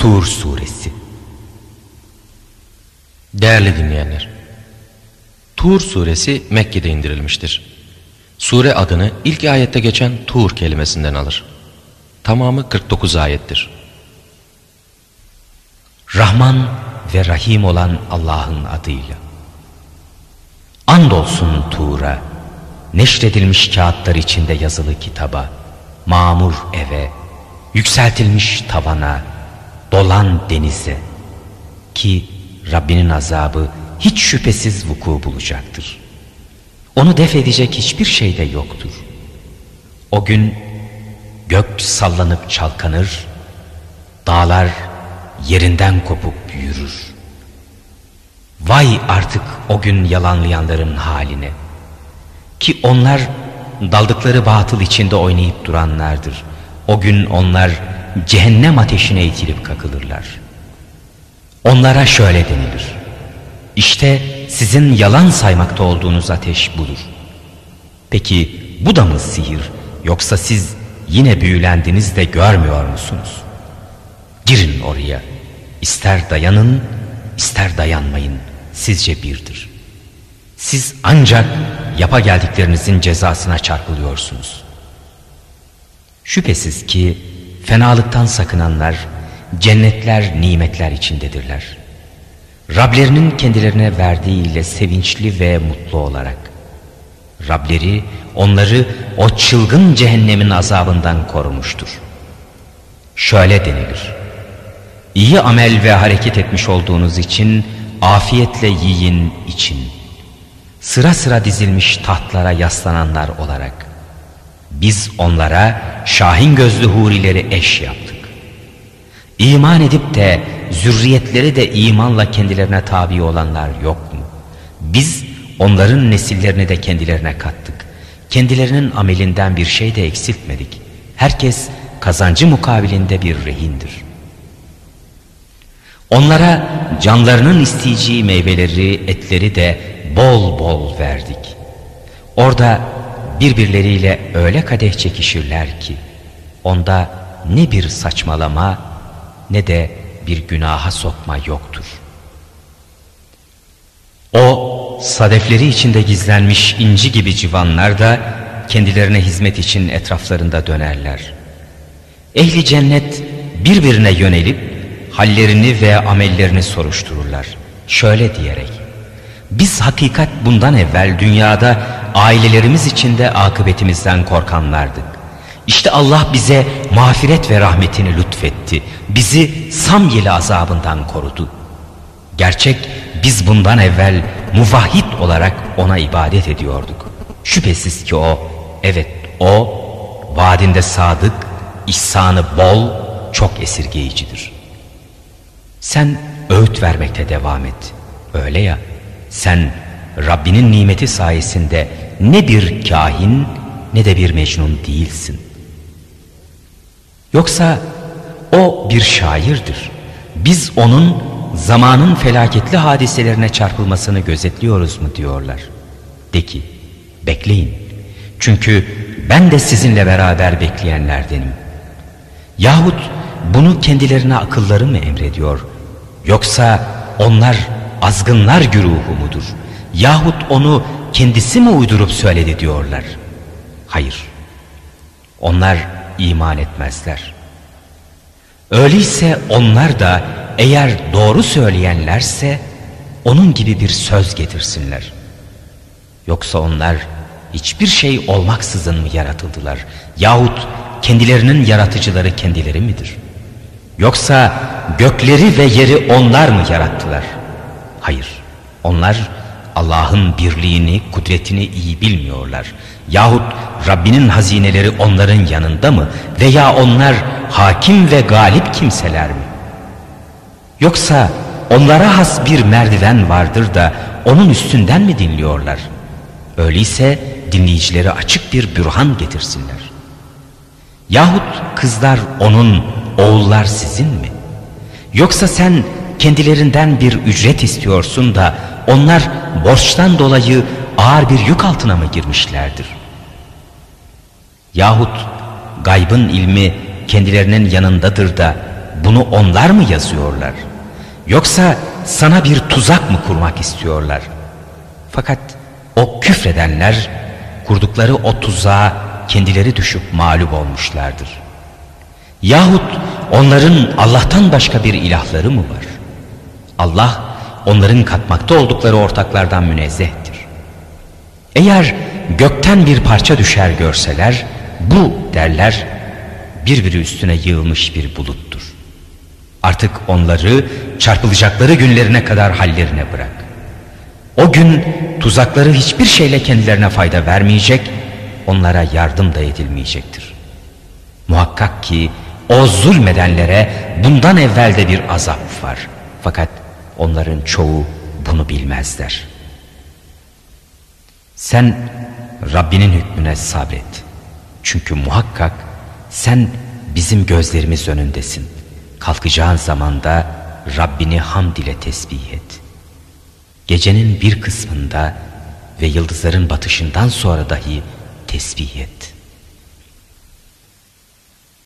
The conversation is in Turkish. Tur Suresi. Değerli dinleyenler, Tur Suresi Mekke'de indirilmiştir. Sure adını ilk ayette geçen Tur kelimesinden alır. Tamamı 49 ayettir. Rahman ve Rahim olan Allah'ın adıyla. Andolsun Tur'a, neşredilmiş kağıtlar içinde yazılı kitaba, mamur eve, yükseltilmiş tavana, dolan denize, ki Rabbinin azabı hiç şüphesiz vuku bulacaktır. Onu def edecek hiçbir şey de yoktur. O gün gök sallanıp çalkanır, dağlar yerinden kopup yürür. Vay artık o gün yalanlayanların haline, ki onlar daldıkları batıl içinde oynayıp duranlardır. O gün onlar cehennem ateşine itilip kakılırlar. Onlara şöyle denilir: İşte sizin yalan saymakta olduğunuz ateş budur. Peki bu da mı sihir, yoksa siz yine büyülendiniz de görmüyor musunuz? Girin oraya, ister dayanın, ister dayanmayın, sizce birdir. Siz ancak yapa geldiklerinizin cezasına çarpılıyorsunuz. Şüphesiz ki fenalıktan sakınanlar cennetler, nimetler içindedirler. Rablerinin kendilerine verdiğiyle sevinçli ve mutlu olarak. Rableri onları o çılgın cehennemin azabından korumuştur. Şöyle denilir: İyi amel ve hareket etmiş olduğunuz için afiyetle yiyin için. Sıra sıra dizilmiş tahtlara yaslananlar olarak. Biz onlara şahin gözlü hurileri eş yaptık. İman edip de zürriyetleri de imanla kendilerine tabi olanlar yok mu? Biz onların nesillerini de kendilerine kattık. Kendilerinin amelinden bir şey de eksiltmedik. Herkes kazancı mukabilinde bir rehindir. Onlara canlarının isteyeceği meyveleri, etleri de bol bol verdik. Orada birbirleriyle öyle kadeh çekişirler ki onda ne bir saçmalama ne de bir günaha sokma yoktur. O sadefleri içinde gizlenmiş inci gibi civanlar da kendilerine hizmet için etraflarında dönerler. Ehli cennet birbirine yönelip hallerini ve amellerini soruştururlar. Şöyle diyerek: Biz hakikat bundan evvel dünyada ailelerimiz içinde akıbetimizden korkanlardık. İşte Allah bize mağfiret ve rahmetini lütfetti. Bizi samyeli azabından korudu. Gerçek biz bundan evvel muvahhid olarak ona ibadet ediyorduk. Şüphesiz ki o, evet o, vaadinde sadık, ihsanı bol, çok esirgeyicidir. Sen öğüt vermekte devam et. Öyle ya, sen Rabbinin nimeti sayesinde ne bir kahin ne de bir mecnun değilsin. Yoksa o bir şairdir. Biz onun zamanın felaketli hadiselerine çarpılmasını gözetliyoruz mu diyorlar. De ki: Bekleyin. Çünkü ben de sizinle beraber bekleyenlerdenim. Yahut bunu kendilerine akılları mı emrediyor? Yoksa onlar azgınlar güruhu mudur? Yahut onu kendisi mi uydurup söyledi diyorlar. Hayır, onlar iman etmezler. Öyleyse onlar da eğer doğru söyleyenlerse onun gibi bir söz getirsinler. Yoksa onlar hiçbir şey olmaksızın mı yaratıldılar? Yahut kendilerinin yaratıcıları kendileri midir? Yoksa gökleri ve yeri onlar mı yarattılar? Hayır, onlar Allah'ın birliğini, kudretini iyi bilmiyorlar. Yahut Rabbinin hazineleri onların yanında mı? Veya onlar hakim ve galip kimseler mi? Yoksa onlara has bir merdiven vardır da onun üstünden mi dinliyorlar? Öyleyse dinleyicilere açık bir bürhan getirsinler. Yahut kızlar onun, oğullar sizin mi? Yoksa sen kendilerinden bir ücret istiyorsun da onlar borçtan dolayı ağır bir yük altına mı girmişlerdir? Yahut gaybın ilmi kendilerinin yanındadır da bunu onlar mı yazıyorlar? Yoksa sana bir tuzak mı kurmak istiyorlar? Fakat o küfredenler kurdukları o tuzağa kendileri düşüp mağlup olmuşlardır. Yahut onların Allah'tan başka bir ilahları mı var? Allah onların katmakta oldukları ortaklardan münezzehtir. Eğer gökten bir parça düşer görseler, bu derler birbiri üstüne yığılmış bir buluttur. Artık onları çarpılacakları günlerine kadar hallerine bırak. O gün tuzakları hiçbir şeyle kendilerine fayda vermeyecek, onlara yardım da edilmeyecektir. Muhakkak ki o zulmedenlere bundan evvel de bir azap var. Fakat onların çoğu bunu bilmezler. Sen Rabbinin hükmüne sabret. Çünkü muhakkak sen bizim gözlerimiz önündesin. Kalkacağın zamanda Rabbini hamd ile tesbih et. Gecenin bir kısmında ve yıldızların batışından sonra dahi tesbih et.